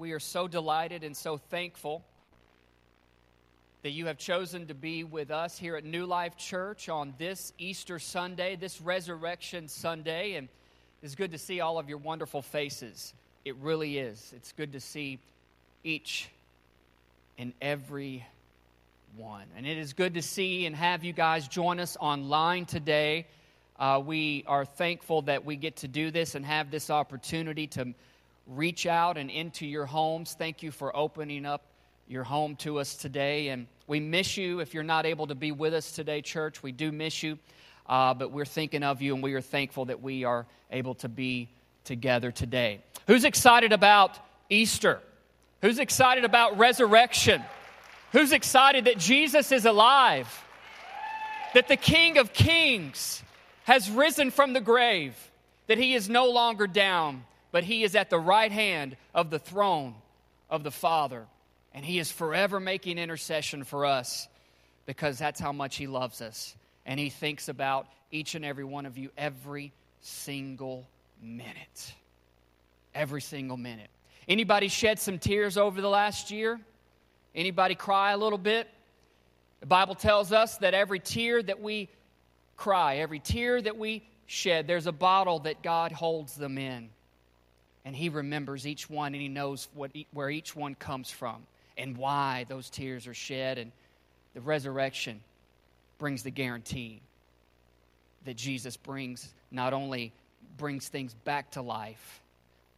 We are so delighted and so thankful that you have chosen to be with us here at New Life Church on this Easter Sunday, this Resurrection Sunday, and it's good to see all of your wonderful faces. It really is. It's good to see each and every one. And it is good to see and have you guys join us online today. We are thankful that we get to do this and have this opportunity to reach out and into your homes. Thank you for opening up your home to us today. And we miss you. If you're not able to be with us today, church, we do miss you. But we're thinking of you, and we are thankful that we are able to be together today. Who's excited about Easter? Who's excited about resurrection? Who's excited that Jesus is alive? That the King of Kings has risen from the grave? That he is no longer down, but he is at the right hand of the throne of the Father. And he is forever making intercession for us, because that's how much he loves us. And he thinks about each and every one of you every single minute. Every single minute. Anybody shed some tears over the last year? Anybody cry a little bit? The Bible tells us that every tear that we cry, every tear that we shed, there's a bottle that God holds them in. And he remembers each one, and he knows where each one comes from and why those tears are shed. And the resurrection brings the guarantee that Jesus brings, not only brings things back to life,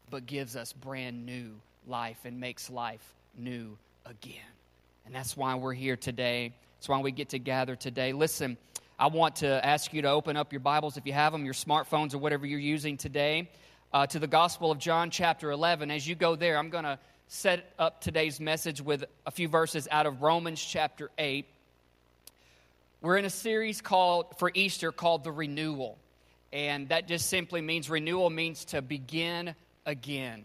but gives us brand new life and makes life new again. And that's why we're here today. That's why we get to gather today. Listen, I want to ask you to open up your Bibles, if you have them, your smartphones or whatever you're using today, to the Gospel of John chapter 11. As you go there, I'm going to set up today's message with a few verses out of Romans chapter 8. We're in a series for Easter called The Renewal. And that just simply means renewal means to begin again.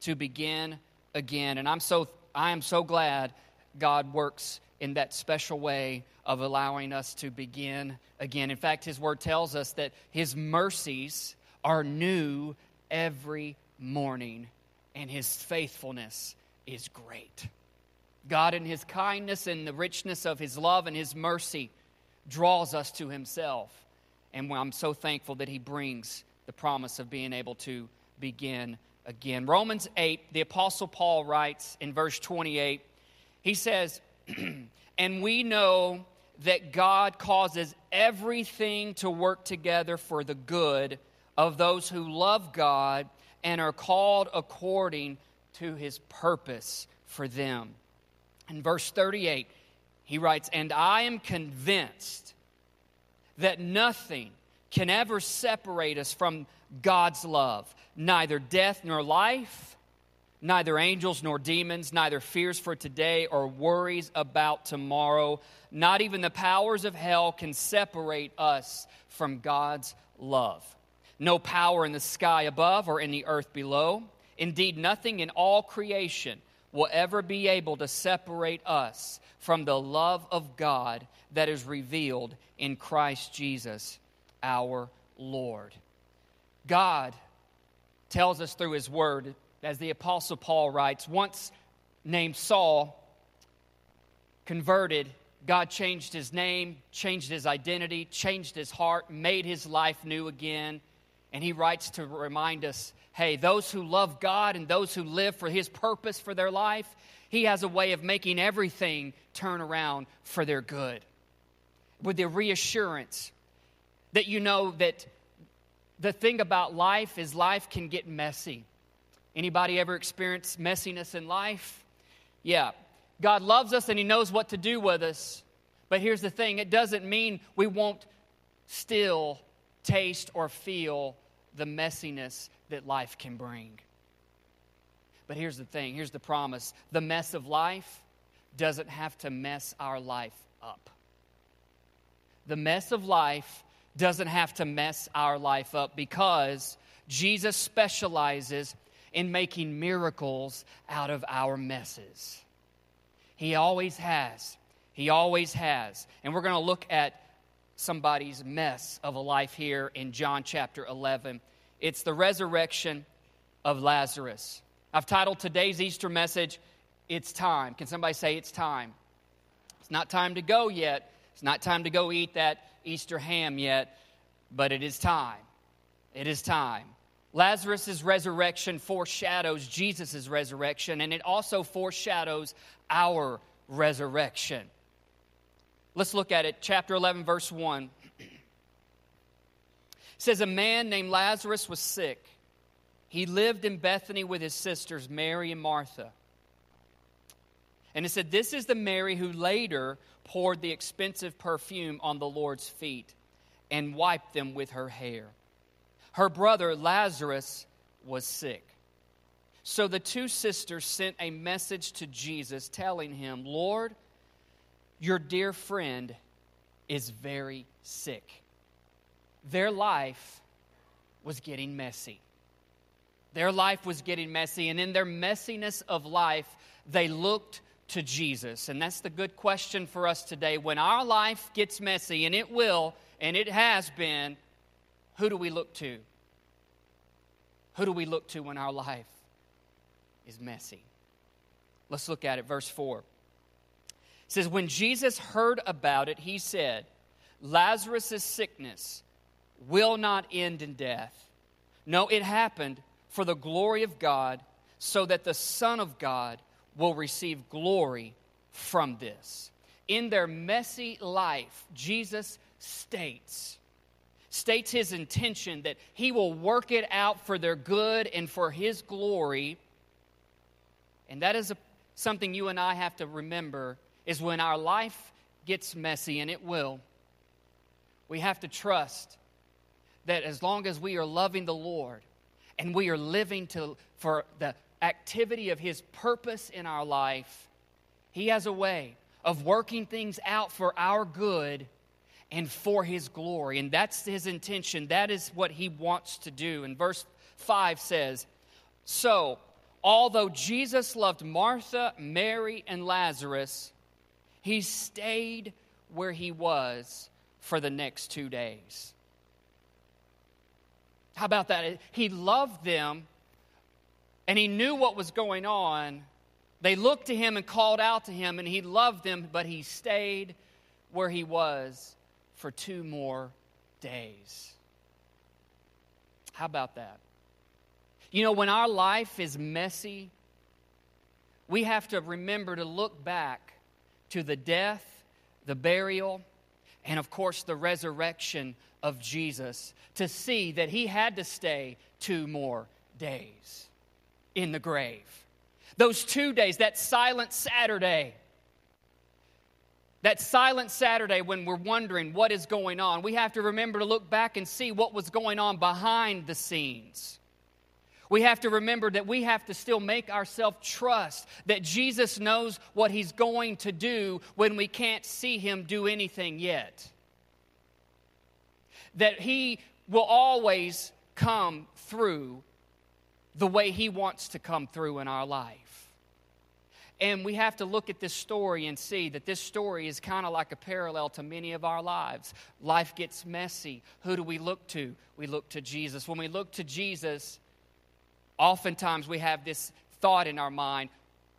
To begin again. And I am so glad God works in that special way of allowing us to begin again. In fact, his word tells us that his mercies are new every morning, and his faithfulness is great. God, in his kindness and the richness of his love and his mercy, draws us to himself. And I'm so thankful that he brings the promise of being able to begin again. Romans 8, the Apostle Paul writes in verse 28, he says, "And we know that God causes everything to work together for the good of those who love God and are called according to his purpose for them." In verse 38, he writes, "And I am convinced that nothing can ever separate us from God's love, neither death nor life, neither angels nor demons, neither fears for today or worries about tomorrow. Not even the powers of hell can separate us from God's love. No power in the sky above or in the earth below. Indeed, nothing in all creation will ever be able to separate us from the love of God that is revealed in Christ Jesus, our Lord." God tells us through his word, as the Apostle Paul writes, once named Saul, converted, God changed his name, changed his identity, changed his heart, made his life new again. And he writes to remind us, hey, those who love God and those who live for his purpose for their life, he has a way of making everything turn around for their good. With the reassurance that you know that the thing about life is life can get messy. Anybody ever experienced messiness in life? Yeah. God loves us and he knows what to do with us. But here's the thing, it doesn't mean we won't still taste or feel the messiness that life can bring. But here's the thing, here's the promise. The mess of life doesn't have to mess our life up. The mess of life doesn't have to mess our life up, because Jesus specializes in making miracles out of our messes. He always has. He always has. And we're going to look at somebody's mess of a life here in John chapter 11. It's the resurrection of Lazarus. I've titled today's Easter message, It's Time. Can somebody say it's time? It's not time to go yet. It's not time to go eat that Easter ham yet, but it is time. It is time. Lazarus' resurrection foreshadows Jesus' resurrection, and it also foreshadows our resurrection. Let's look at it. Chapter 11, verse 1. It says, a man named Lazarus was sick. He lived in Bethany with his sisters, Mary and Martha. And it said, this is the Mary who later poured the expensive perfume on the Lord's feet and wiped them with her hair. Her brother Lazarus was sick. So the two sisters sent a message to Jesus telling him, Lord, your dear friend is very sick. Their life was getting messy. Their life was getting messy, and in their messiness of life, they looked to Jesus. And that's the good question for us today. When our life gets messy, and it will, and it has been, who do we look to? Who do we look to when our life is messy? Let's look at it. Verse 4. It says, when Jesus heard about it, he said, Lazarus' sickness will not end in death. No, it happened for the glory of God, so that the Son of God will receive glory from this. In their messy life, Jesus states his intention that he will work it out for their good and for his glory. And that is something you and I have to remember, is when our life gets messy, and it will, we have to trust that as long as we are loving the Lord and we are living for the activity of his purpose in our life, he has a way of working things out for our good and for his glory. And that's his intention. That is what he wants to do. And verse 5 says, so, although Jesus loved Martha, Mary, and Lazarus, he stayed where he was for the next 2 days. How about that? He loved them, and he knew what was going on. They looked to him and called out to him, and he loved them, but he stayed where he was for 2 more days. How about that? You know, when our life is messy, we have to remember to look back to the death, the burial, and of course the resurrection of Jesus to see that he had to stay 2 more days in the grave. Those 2 days, that silent Saturday when we're wondering what is going on, we have to remember to look back and see what was going on behind the scenes. We have to remember that we have to still make ourselves trust that Jesus knows what he's going to do when we can't see him do anything yet. That he will always come through the way he wants to come through in our life. And we have to look at this story and see that this story is kind of like a parallel to many of our lives. Life gets messy. Who do we look to? We look to Jesus. When we look to Jesus, oftentimes we have this thought in our mind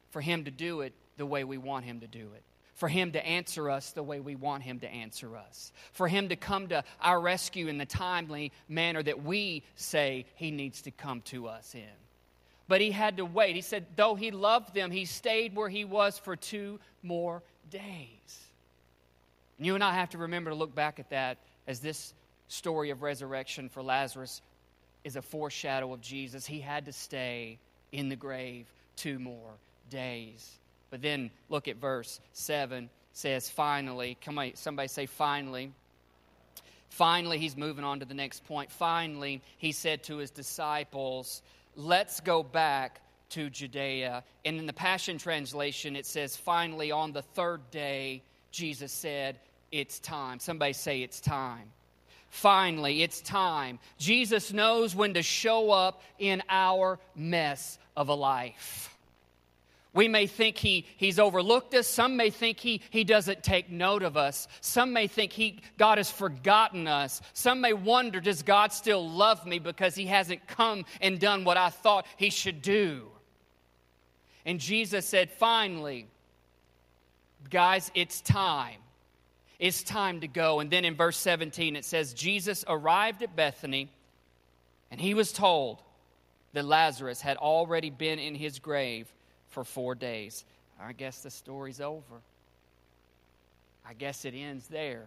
for him to do it the way we want him to do it. For him to answer us the way we want him to answer us. For him to come to our rescue in the timely manner that we say he needs to come to us in. But he had to wait. He said, though he loved them, he stayed where he was for 2 more days. And you and I have to remember to look back at that as this story of resurrection for Lazarus is a foreshadow of Jesus. He had to stay in the grave 2 more days. But then look at verse 7. It says, finally, come on, somebody say finally. Finally, he's moving on to the next point. Finally, he said to his disciples, let's go back to Judea. And in the Passion Translation, it says, finally, on the 3rd day, Jesus said, it's time. Somebody say, it's time. Finally, it's time. Jesus knows when to show up in our mess of a life. We may think he's overlooked us. Some may think he doesn't take note of us. Some may think God has forgotten us. Some may wonder, does God still love me because he hasn't come and done what I thought he should do? And Jesus said, finally, guys, it's time. It's time to go. And then in verse 17, it says, Jesus arrived at Bethany, and he was told that Lazarus had already been in his grave for 4 days. I guess the story's over. I guess it ends there.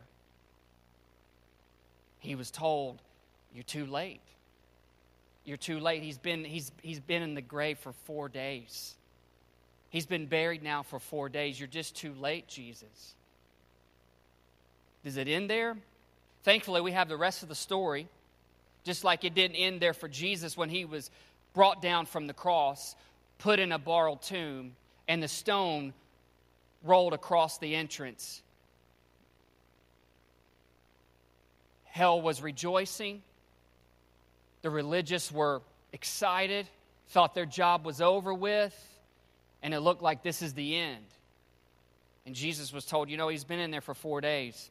He was told, you're too late. You're too late. He's been in the grave for 4 days. He's been buried now for 4 days. You're just too late, Jesus. Does it end there? Thankfully, we have the rest of the story. Just like it didn't end there for Jesus when he was brought down from the cross, put in a borrowed tomb, and the stone rolled across the entrance. Hell was rejoicing. The religious were excited, thought their job was over with, and it looked like this is the end. And Jesus was told, he's been in there for 4 days.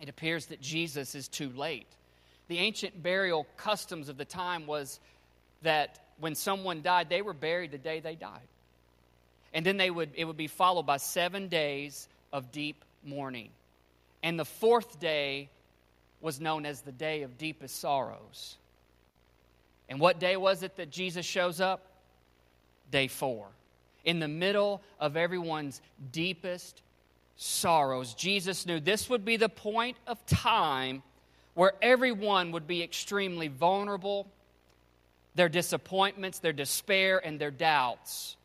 It appears that Jesus is too late. The ancient burial customs of the time was that when someone died, they were buried the day they died. And then it would be followed by 7 days of deep mourning. And the fourth day was known as the day of deepest sorrows. And what day was it that Jesus shows up? Day 4. In the middle of everyone's deepest sorrows, Jesus knew this would be the point of time where everyone would be extremely vulnerable. Their disappointments, their despair, and their doubts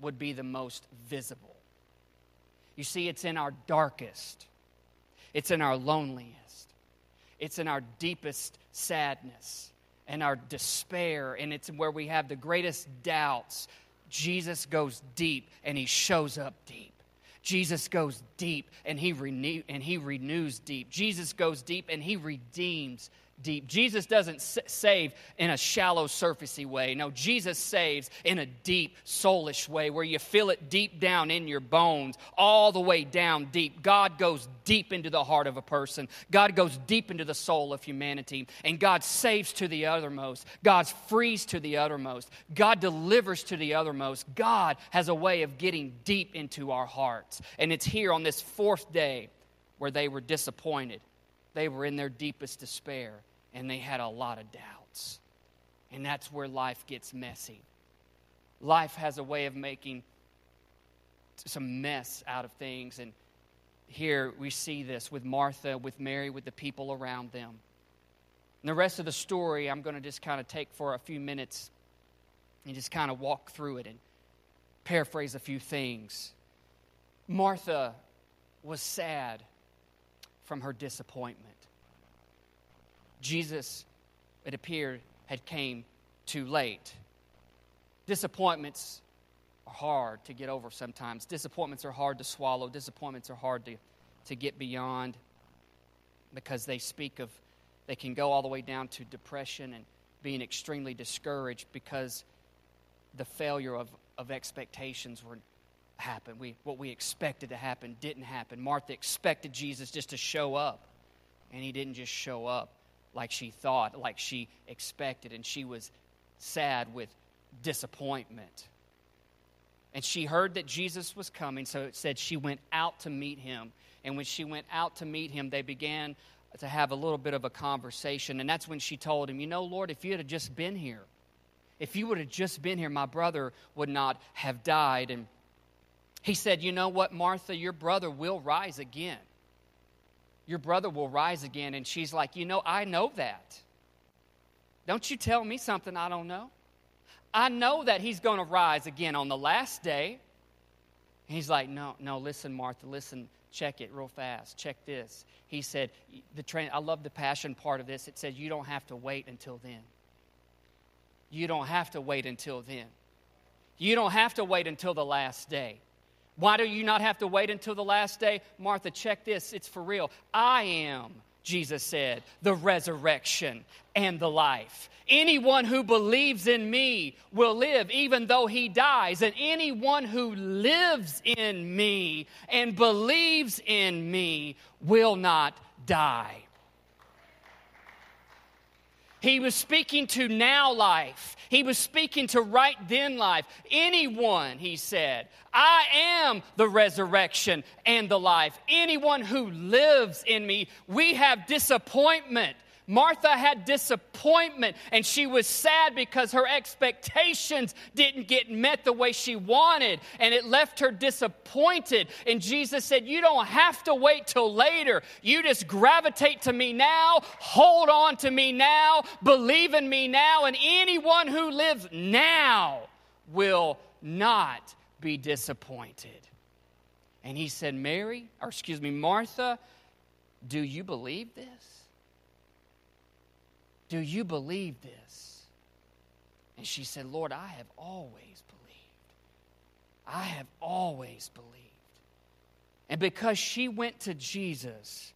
would be the most visible. You see, it's in our darkest, it's in our loneliest, it's in our deepest sadness and our despair, and it's where we have the greatest doubts. Jesus goes deep, and he shows up deep. Jesus goes deep, and he renews deep. Jesus goes deep, and he redeems deep. Jesus doesn't save in a shallow, surfacey way. No, Jesus saves in a deep, soulish way where you feel it deep down in your bones, all the way down deep. God goes deep into the heart of a person. God goes deep into the soul of humanity, and God saves to the uttermost. God frees to the uttermost. God delivers to the uttermost. God has a way of getting deep into our hearts, and it's here on this fourth day where they were disappointed. They were in their deepest despair, and they had a lot of doubts. And that's where life gets messy. Life has a way of making some mess out of things. And here we see this with Martha, with Mary, with the people around them. And the rest of the story, I'm going to just kind of take for a few minutes and just kind of walk through it and paraphrase a few things. Martha was sad from her disappointment. Jesus, it appeared, had came too late. Disappointments are hard to get over sometimes. Disappointments are hard to swallow. Disappointments are hard to get beyond because they can go all the way down to depression and being extremely discouraged because the failure of expectations happened. What we expected to happen didn't happen. Martha expected Jesus just to show up, and he didn't just show up like she thought, like she expected, and she was sad with disappointment. And she heard that Jesus was coming, so it said she went out to meet him. And when she went out to meet him, they began to have a little bit of a conversation, and that's when she told him, Lord, if you had just been here, my brother would not have died. And he said, you know what, Martha, your brother will rise again. Your brother will rise again. And she's like, I know that. Don't you tell me something I don't know. I know that he's going to rise again on the last day. And he's like, no, listen, Martha, listen, check it real fast. Check this. He said, I love the passion part of this. It says you don't have to wait until then. You don't have to wait until then. You don't have to wait until the last day. Why do you not have to wait until the last day? Martha, check this. It's for real. I am, Jesus said, the resurrection and the life. Anyone who believes in me will live even though he dies. And anyone who lives in me and believes in me will not die. He was speaking to now life. He was speaking to right then life. Anyone, he said, I am the resurrection and the life. Anyone who lives in me, we have disappointment. Martha had disappointment, and she was sad because her expectations didn't get met the way she wanted, and it left her disappointed. And Jesus said, you don't have to wait till later. You just gravitate to me now, hold on to me now, believe in me now, and anyone who lives now will not be disappointed. And he said, Martha, do you believe this? Do you believe this? And she said, Lord, I have always believed. I have always believed. And because she went to Jesus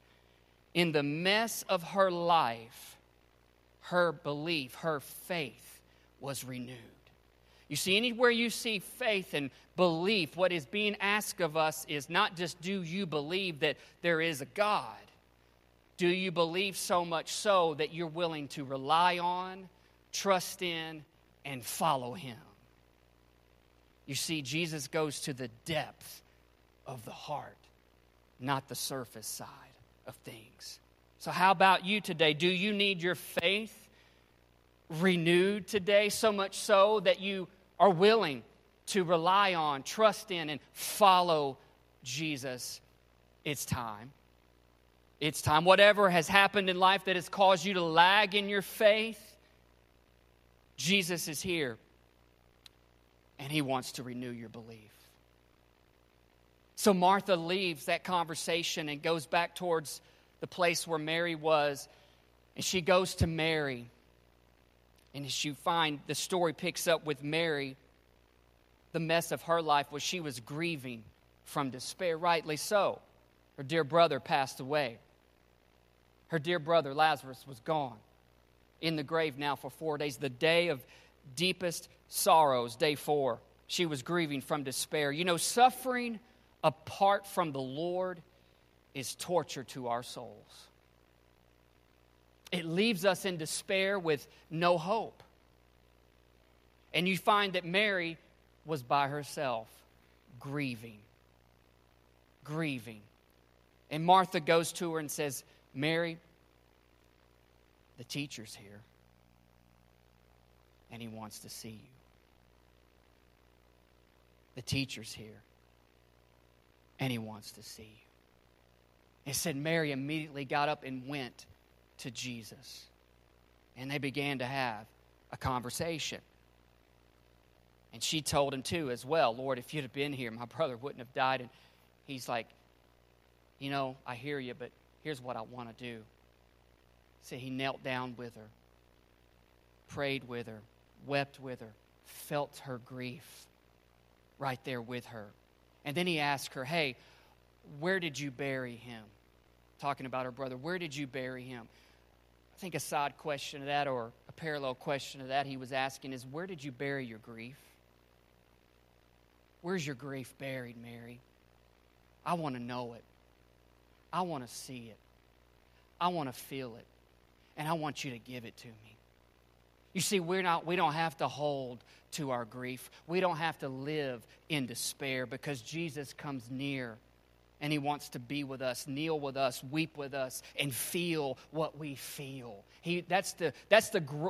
in the mess of her life, her belief, her faith was renewed. You see, anywhere you see faith and belief, what is being asked of us is not just do you believe that there is a God? Do you believe so much so that you're willing to rely on, trust in, and follow him? You see, Jesus goes to the depth of the heart, not the surface side of things. So how about you today? Do you need your faith renewed today so much so that you are willing to rely on, trust in, and follow Jesus? It's time. It's time. Whatever has happened in life that has caused you to lag in your faith, Jesus is here, and he wants to renew your belief. So Martha leaves that conversation and goes back towards the place where Mary was, and she goes to Mary, and as you find the story picks up with Mary, the mess of her life was she was grieving from despair, rightly so. Her dear brother passed away. Her dear brother, Lazarus, was gone in the grave now for 4 days, the day of deepest sorrows, day 4. She was grieving from despair. You know, suffering apart from the Lord is torture to our souls. It leaves us in despair with no hope. And you find that Mary was by herself, grieving. And Martha goes to her and says, Mary, the teacher's here, and he wants to see you. The teacher's here, and he wants to see you. It said Mary immediately got up and went to Jesus, and they began to have a conversation. And she told him too as well, Lord, if you'd have been here, my brother wouldn't have died. And he's like, you know, I hear you, but here's what I want to do. So he knelt down with her, prayed with her, wept with her, felt her grief right there with her. And then he asked her, hey, where did you bury him? Talking about her brother, where did you bury him? I think a side question to that, or a parallel question to that he was asking is, where did you bury your grief? Where's your grief buried, Mary? I want to know it. I want to see it. I want to feel it. And I want you to give it to me. You see, we don't have to hold to our grief. We don't have to live in despair because Jesus comes near and he wants to be with us, kneel with us, weep with us, and feel what we feel. That's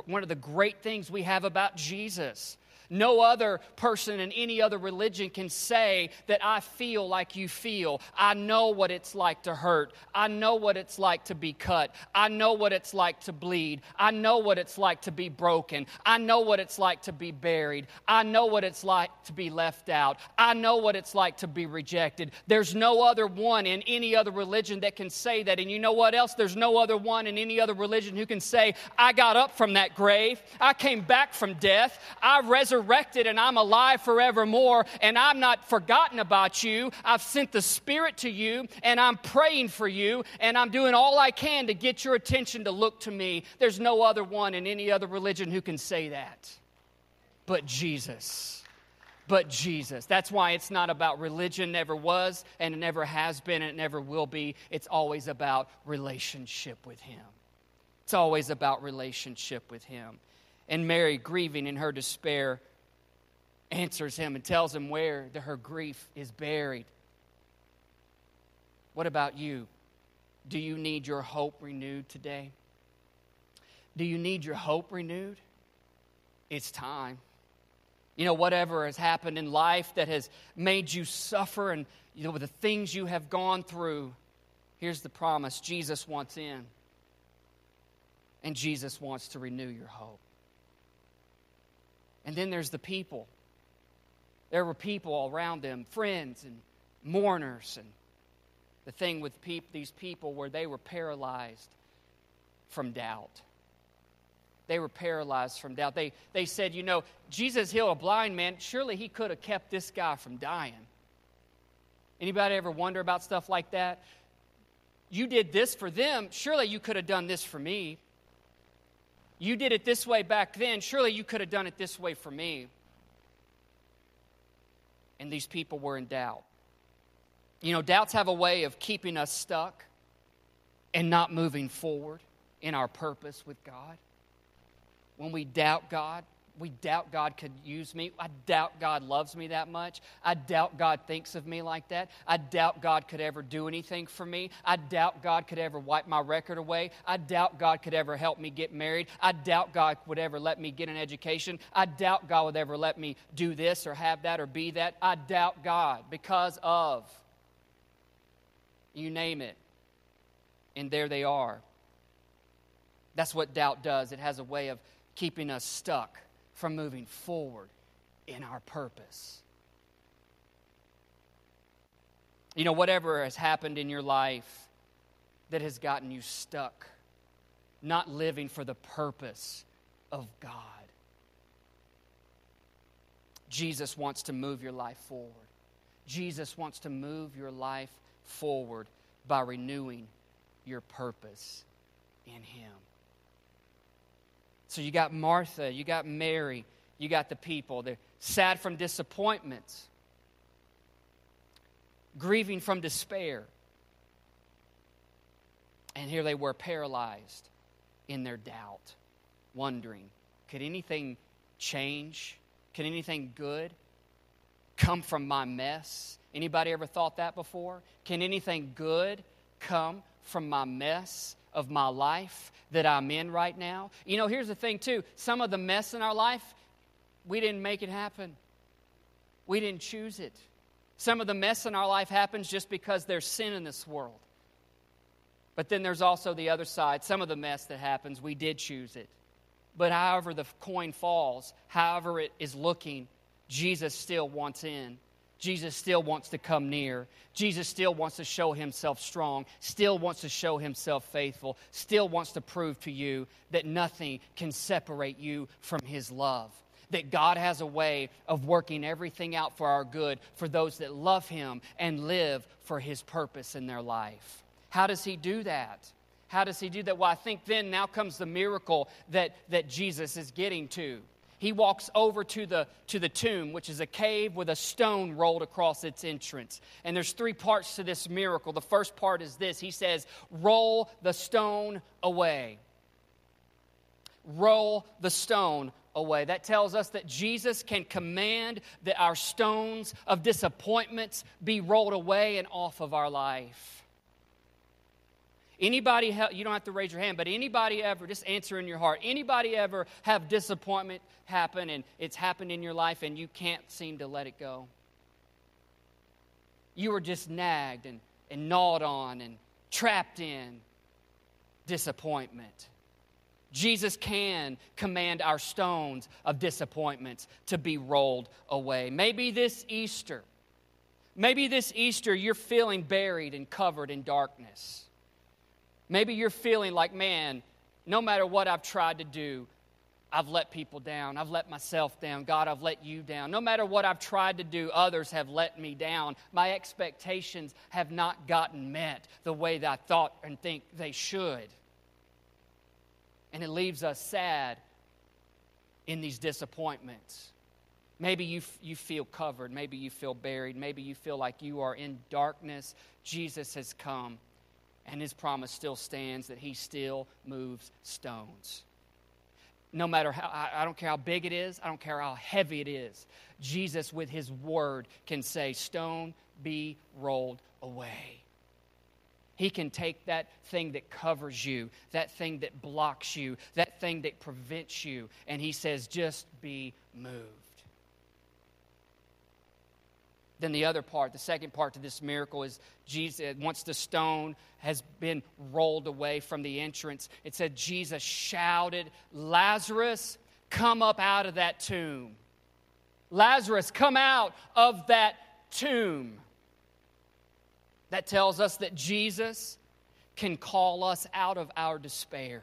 one of the great things we have about Jesus. No other person in any other religion can say that I feel like you feel. I know what it's like to hurt. I know what it's like to be cut. I know what it's like to bleed. I know what it's like to be broken. I know what it's like to be buried. I know what it's like to be left out. I know what it's like to be rejected. There's no other one in any other religion that can say that. And you know what else? There's no other one in any other religion who can say, I got up from that grave. I came back from death. I resurrected. And I'm alive forevermore, and I'm not forgotten about you. I've sent the Spirit to you, and I'm praying for you, and I'm doing all I can to get your attention to look to me. There's no other one in any other religion who can say that but Jesus. But Jesus. That's why it's not about religion, never was, and it never has been, and it never will be. It's always about relationship with him. It's always about relationship with him. And Mary, grieving in her despair, answers him and tells him where her grief is buried. What about you? Do you need your hope renewed today? Do you need your hope renewed? It's time. You know, whatever has happened in life that has made you suffer and, you know, the things you have gone through, here's the promise. Jesus wants in. And Jesus wants to renew your hope. And then there's the people. There were people around them, friends and mourners. And the thing with these people where they were paralyzed from doubt. They were paralyzed from doubt. They said, you know, Jesus healed a blind man. Surely he could have kept this guy from dying. Anybody ever wonder about stuff like that? You did this for them. Surely you could have done this for me. You did it this way back then. Surely you could have done it this way for me. And these people were in doubt. You know, doubts have a way of keeping us stuck and not moving forward in our purpose with God. When we doubt God could use me. I doubt God loves me that much. I doubt God thinks of me like that. I doubt God could ever do anything for me. I doubt God could ever wipe my record away. I doubt God could ever help me get married. I doubt God would ever let me get an education. I doubt God would ever let me do this or have that or be that. I doubt God because of, you name it. And there they are. That's what doubt does. It has a way of keeping us stuck from moving forward in our purpose. You know, whatever has happened in your life that has gotten you stuck, not living for the purpose of God, Jesus wants to move your life forward. Jesus wants to move your life forward by renewing your purpose in him. So you got Martha, you got Mary, you got the people. They're sad from disappointments, grieving from despair. And here they were paralyzed in their doubt, wondering, could anything change? Could anything good come from my mess? Anybody ever thought that before? Can anything good come from my mess of my life that I'm in right now? You know, here's the thing too. Some of the mess in our life, we didn't make it happen. We didn't choose it. Some of the mess in our life happens just because there's sin in this world. But then there's also the other side. Some of the mess that happens, we did choose it. But however the coin falls, however it is looking, Jesus still wants in. Jesus still wants to come near. Jesus still wants to show himself strong, still wants to show himself faithful, still wants to prove to you that nothing can separate you from his love, that God has a way of working everything out for our good for those that love him and live for his purpose in their life. How does he do that? How does he do that? Well, I think then now comes the miracle that Jesus is getting to. He walks over to the tomb, which is a cave with a stone rolled across its entrance. And there's three parts to this miracle. The first part is this. He says, roll the stone away. Roll the stone away. That tells us that Jesus can command that our stones of disappointments be rolled away and off of our life. Anybody, you don't have to raise your hand, but anybody ever, just answer in your heart, anybody ever have disappointment happen and it's happened in your life and you can't seem to let it go? You were just nagged and gnawed on and trapped in disappointment. Jesus can command our stones of disappointments to be rolled away. Maybe this Easter you're feeling buried and covered in darkness. Maybe you're feeling like, man, no matter what I've tried to do, I've let people down. I've let myself down. God, I've let you down. No matter what I've tried to do, others have let me down. My expectations have not gotten met the way that I thought and think they should. And it leaves us sad in these disappointments. Maybe you feel covered. Maybe you feel buried. Maybe you feel like you are in darkness. Jesus has come And his promise still stands that he still moves stones. No matter how, I don't care how big it is, I don't care how heavy it is, Jesus with his word can say, stone be rolled away. He can take that thing that covers you, that thing that blocks you, that thing that prevents you, and he says, just be moved. Then the other part, the second part to this miracle is Jesus, once the stone has been rolled away from the entrance, it said Jesus shouted, Lazarus, come up out of that tomb. Lazarus, come out of that tomb. That tells us that Jesus can call us out of our despair.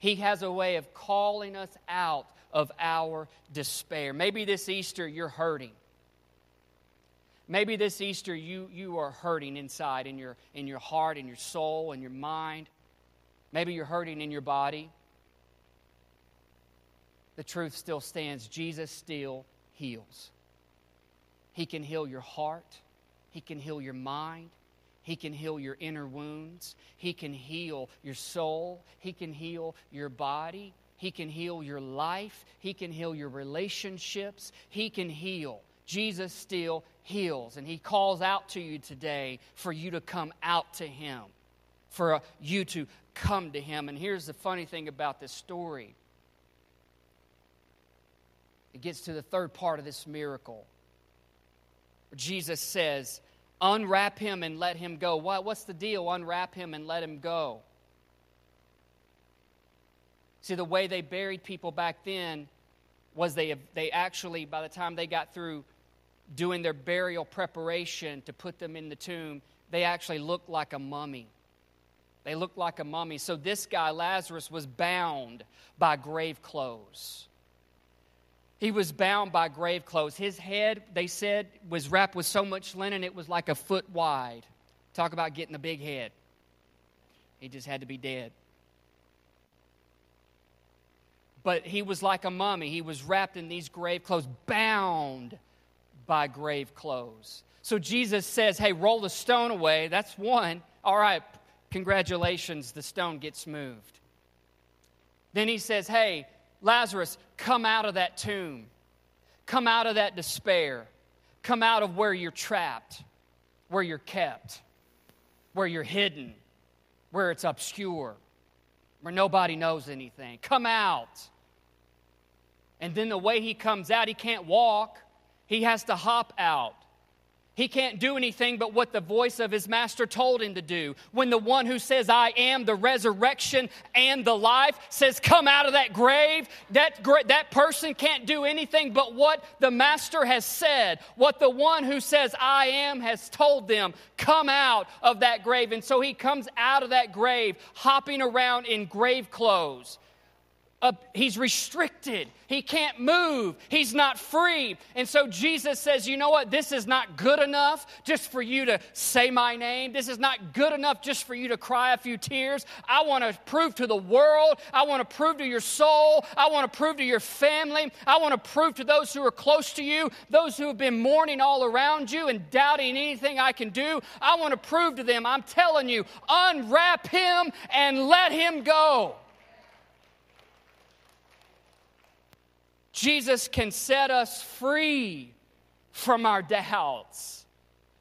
He has a way of calling us out of our despair. Maybe this Easter you're hurting. Maybe this Easter you are hurting inside in your heart, in your soul, in your mind. Maybe you're hurting in your body. The truth still stands. Jesus still heals. He can heal your heart. He can heal your mind. He can heal your inner wounds. He can heal your soul. He can heal your body. He can heal your life. He can heal your relationships. He can heal. Jesus still heals, and he calls out to you today for you to come out to him, for you to come to him. And here's the funny thing about this story. It gets to the third part of this miracle. Jesus says, unwrap him and let him go. What's the deal? Unwrap him and let him go. See, the way they buried people back then was they actually, by the time they got through doing their burial preparation to put them in the tomb, they actually looked like a mummy. They looked like a mummy. So this guy, Lazarus, was bound by grave clothes. He was bound by grave clothes. His head, they said, was wrapped with so much linen it was like a foot wide. Talk about getting a big head. He just had to be dead. But he was like a mummy. He was wrapped in these grave clothes, bound by grave clothes. So Jesus says, hey, roll the stone away. That's one. All right, congratulations, the stone gets moved. Then he says, hey, Lazarus, come out of that tomb. Come out of that despair. Come out of where you're trapped, where you're kept, where you're hidden, where it's obscure, where nobody knows anything. Come out. And then the way he comes out, he can't walk. He has to hop out. He can't do anything but what the voice of his master told him to do. When the one who says, I am the resurrection and the life, says, come out of that grave, that person can't do anything but what the master has said, what the one who says, I am, has told them, come out of that grave. And so he comes out of that grave, hopping around in grave clothes. He's restricted. He can't move. He's not free. And so Jesus says, you know what? This is not good enough just for you to say my name. This is not good enough just for you to cry a few tears. I want to prove to the world. I want to prove to your soul. I want to prove to your family. I want to prove to those who are close to you, those who have been mourning all around you and doubting anything I can do. I want to prove to them, I'm telling you, unwrap him and let him go. Jesus can set us free from our doubts.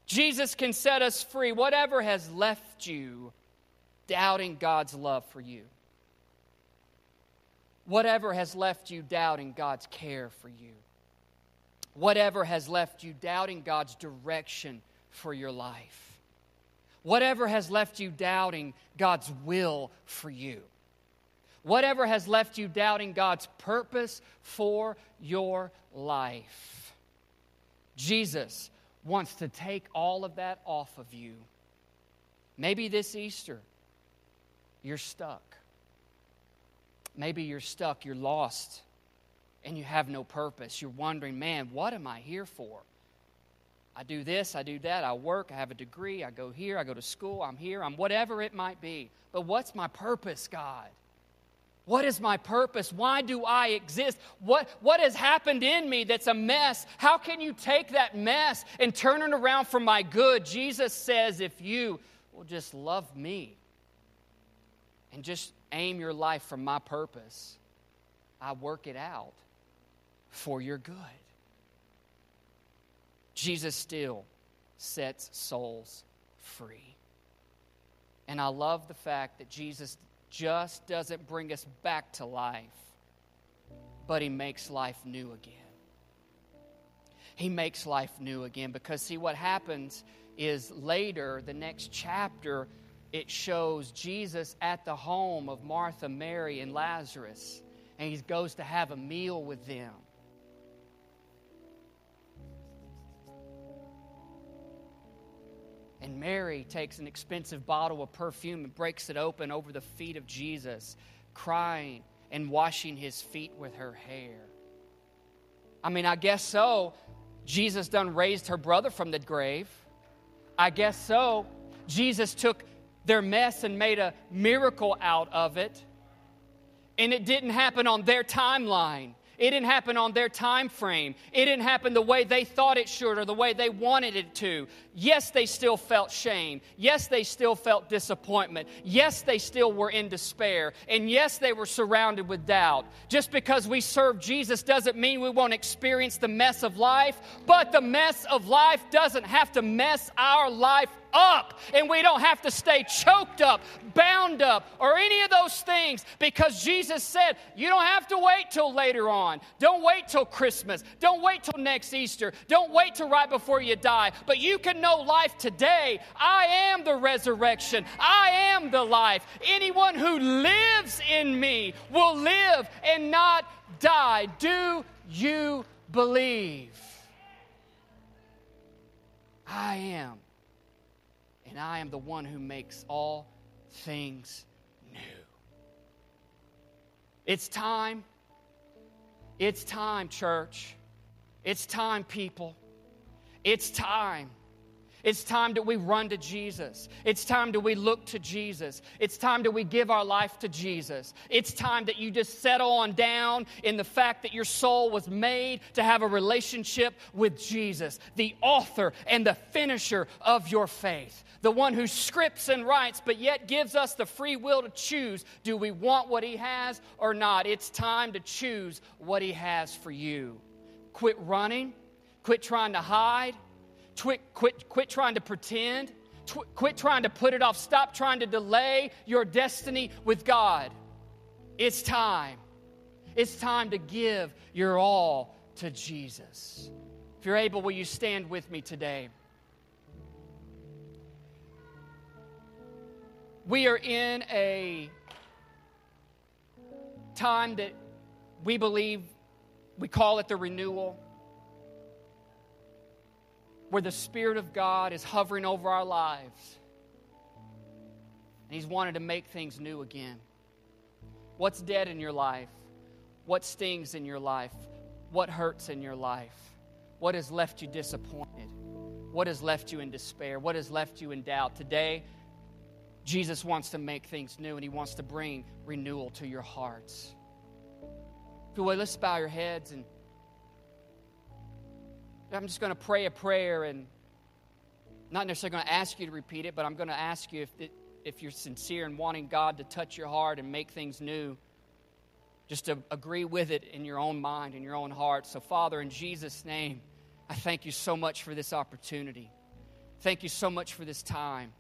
Jesus can set us free. Whatever has left you doubting God's love for you. Whatever has left you doubting God's care for you. Whatever has left you doubting God's direction for your life. Whatever has left you doubting God's will for you. Whatever has left you doubting God's purpose for your life. Jesus wants to take all of that off of you. Maybe this Easter, you're stuck. Maybe you're stuck, you're lost, and you have no purpose. You're wondering, man, what am I here for? I do this, I do that, I work, I have a degree, I go here, I go to school, I'm here, I'm whatever it might be. But what's my purpose, God? What is my purpose? Why do I exist? What has happened in me that's a mess? How can you take that mess and turn it around for my good? Jesus says, if you well, just love me and just aim your life for my purpose. I work it out for your good. Jesus still sets souls free. And I love the fact that Jesus just doesn't bring us back to life, but he makes life new again. He makes life new again because, see, what happens is later, the next chapter, it shows Jesus at the home of Martha, Mary, and Lazarus, and he goes to have a meal with them. And Mary takes an expensive bottle of perfume and breaks it open over the feet of Jesus, crying and washing his feet with her hair. I mean, I guess so. Jesus done raised her brother from the grave. I guess so. Jesus took their mess and made a miracle out of it. And it didn't happen on their timeline. It didn't happen on their time frame. It didn't happen the way they thought it should or the way they wanted it to. Yes, they still felt shame. Yes, they still felt disappointment. Yes, they still were in despair. And yes, they were surrounded with doubt. Just because we serve Jesus doesn't mean we won't experience the mess of life, but the mess of life doesn't have to mess our life up, and we don't have to stay choked up, bound up, or any of those things, because Jesus said, you don't have to wait till later on. Don't wait till Christmas. Don't wait till next Easter. Don't wait till right before you die. But you can know life today. I am the resurrection. I am the life. Anyone who lives in me will live and not die. Do you believe? I am. And I am the one who makes all things new. It's time. It's time, church. It's time, people. It's time. It's time that we run to Jesus. It's time that we look to Jesus. It's time that we give our life to Jesus. It's time that you just settle on down in the fact that your soul was made to have a relationship with Jesus, the author and the finisher of your faith, the one who scripts and writes but yet gives us the free will to choose. Do we want what he has or not? It's time to choose what he has for you. Quit running. Quit trying to hide. Quit trying to pretend. Quit trying to put it off. Stop trying to delay your destiny with God. It's time. It's time to give your all to Jesus. If you're able, will you stand with me today? We are in a time that we believe, we call it the renewal, where the Spirit of God is hovering over our lives. And he's wanted to make things new again. What's dead in your life? What stings in your life? What hurts in your life? What has left you disappointed? What has left you in despair? What has left you in doubt? Today, Jesus wants to make things new, and he wants to bring renewal to your hearts. If you will, let's bow your heads, and I'm just going to pray a prayer, and not necessarily going to ask you to repeat it, but I'm going to ask you if you're sincere in wanting God to touch your heart and make things new, just to agree with it in your own mind, in your own heart. So, Father, in Jesus' name, I thank you so much for this opportunity. Thank you so much for this time.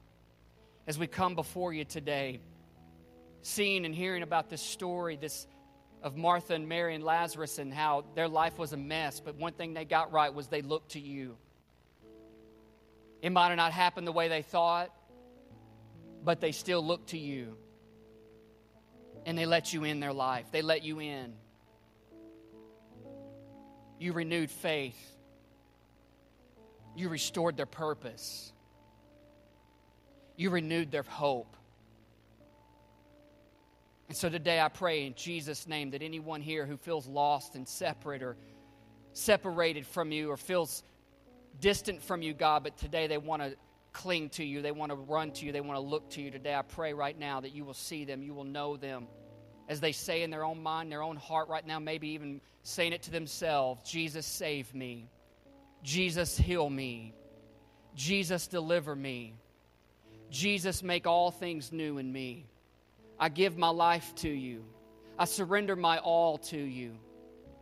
As we come before you today, seeing and hearing about this story, this of Martha and Mary and Lazarus, and how their life was a mess, but one thing they got right was they looked to you. It might have not happened the way they thought, but they still looked to you. And they let you in their life. They let you in. You renewed faith. You restored their purpose. You renewed their hope. And so today I pray in Jesus' name that anyone here who feels lost and separate or separated from you or feels distant from you, God, but today they want to cling to you, they want to run to you, they want to look to you today, I pray right now that you will see them, you will know them. As they say in their own mind, their own heart right now, maybe even saying it to themselves, Jesus, save me. Jesus, heal me. Jesus, deliver me. Jesus, make all things new in me. I give my life to you. I surrender my all to you.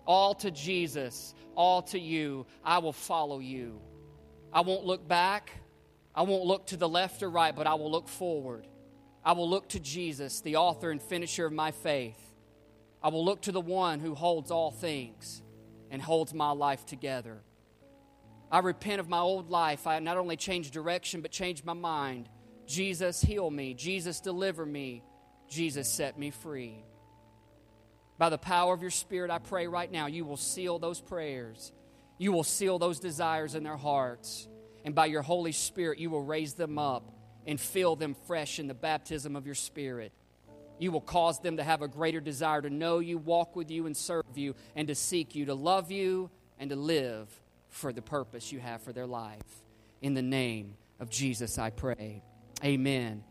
All to Jesus, all to you. I will follow you. I won't look back. I won't look to the left or right, but I will look forward. I will look to Jesus, the author and finisher of my faith. I will look to the one who holds all things and holds my life together. I repent of my old life. I not only changed direction, but changed my mind. Jesus, heal me. Jesus, deliver me. Jesus, set me free. By the power of your Spirit, I pray right now, you will seal those prayers. You will seal those desires in their hearts. And by your Holy Spirit, you will raise them up and fill them fresh in the baptism of your Spirit. You will cause them to have a greater desire to know you, walk with you, and serve you, and to seek you, to love you, and to live for the purpose you have for their life. In the name of Jesus, I pray. Amen.